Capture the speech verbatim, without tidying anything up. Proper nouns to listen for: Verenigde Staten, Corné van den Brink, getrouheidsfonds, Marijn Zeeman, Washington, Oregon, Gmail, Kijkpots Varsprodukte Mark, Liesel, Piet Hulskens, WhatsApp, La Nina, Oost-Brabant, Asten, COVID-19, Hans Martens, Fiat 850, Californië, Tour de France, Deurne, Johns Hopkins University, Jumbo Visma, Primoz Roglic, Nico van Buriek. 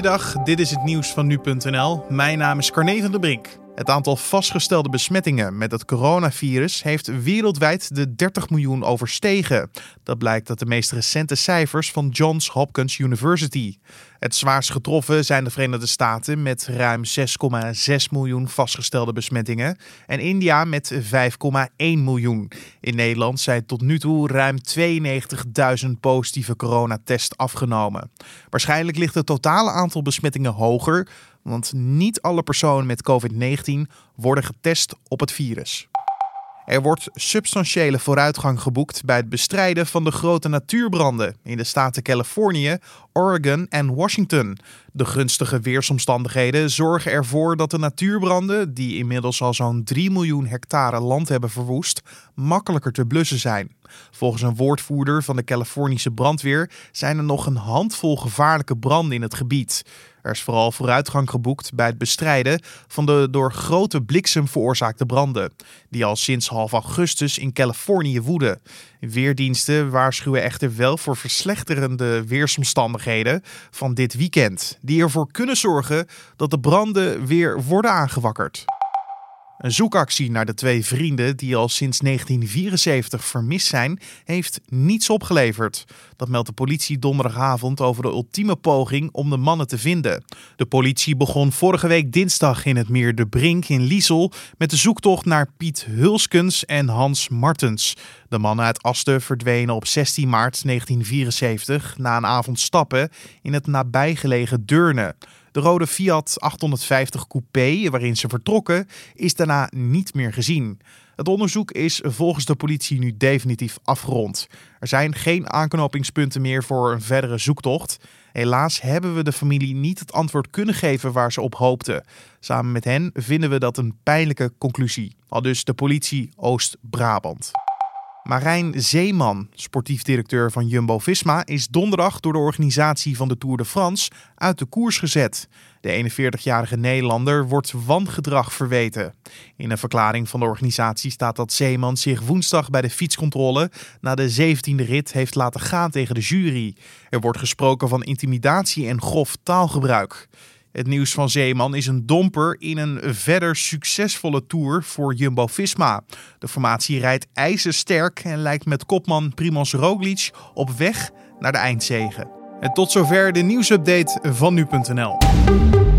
Goeiedag, dit is het nieuws van nu punt n l. Mijn naam is Corné van den Brink. Het aantal vastgestelde besmettingen met het coronavirus heeft wereldwijd de dertig miljoen overstegen. Dat blijkt uit de meest recente cijfers van Johns Hopkins University. Het zwaarst getroffen zijn de Verenigde Staten met ruim zes komma zes miljoen vastgestelde besmettingen en India met vijf komma één miljoen. In Nederland zijn tot nu toe ruim tweeënnegentigduizend positieve coronatests afgenomen. Waarschijnlijk ligt het totale aantal besmettingen hoger, want niet alle personen met covid negentien worden getest op het virus. Er wordt substantiële vooruitgang geboekt bij het bestrijden van de grote natuurbranden in de staten Californië, Oregon en Washington. De gunstige weersomstandigheden zorgen ervoor dat de natuurbranden, die inmiddels al zo'n drie miljoen hectare land hebben verwoest, makkelijker te blussen zijn. Volgens een woordvoerder van de Californische brandweer zijn er nog een handvol gevaarlijke branden in het gebied. Er is vooral vooruitgang geboekt bij het bestrijden van de door grote bliksem veroorzaakte branden, die al sinds half augustus in Californië woeden. Weerdiensten waarschuwen echter wel voor verslechterende weersomstandigheden van dit weekend, die ervoor kunnen zorgen dat de branden weer worden aangewakkerd. Een zoekactie naar de twee vrienden die al sinds negentien vierenzeventig vermist zijn, heeft niets opgeleverd. Dat meldt de politie donderdagavond over de ultieme poging om de mannen te vinden. De politie begon vorige week dinsdag in het meer De Brink in Liesel met de zoektocht naar Piet Hulskens en Hans Martens. De mannen uit Asten verdwenen op zestien maart negentien vierenzeventig na een avond stappen in het nabijgelegen Deurne. De rode Fiat achthonderdvijftig coupé waarin ze vertrokken is daarna niet meer gezien. Het onderzoek is volgens de politie nu definitief afgerond. Er zijn geen aanknopingspunten meer voor een verdere zoektocht. Helaas hebben we de familie niet het antwoord kunnen geven waar ze op hoopten. Samen met hen vinden we dat een pijnlijke conclusie. Aldus de politie Oost-Brabant. Marijn Zeeman, sportief directeur van Jumbo Visma, is donderdag door de organisatie van de Tour de France uit de koers gezet. De eenenveertigjarige Nederlander wordt wangedrag verweten. In een verklaring van de organisatie staat dat Zeeman zich woensdag bij de fietscontrole na de zeventiende rit heeft laten gaan tegen de jury. Er wordt gesproken van intimidatie en grof taalgebruik. Het nieuws van Zeeman is een domper in een verder succesvolle Tour voor Jumbo-Visma. De formatie rijdt ijzersterk en lijkt met kopman Primoz Roglic op weg naar de eindzege. En tot zover de nieuwsupdate van nu punt n l.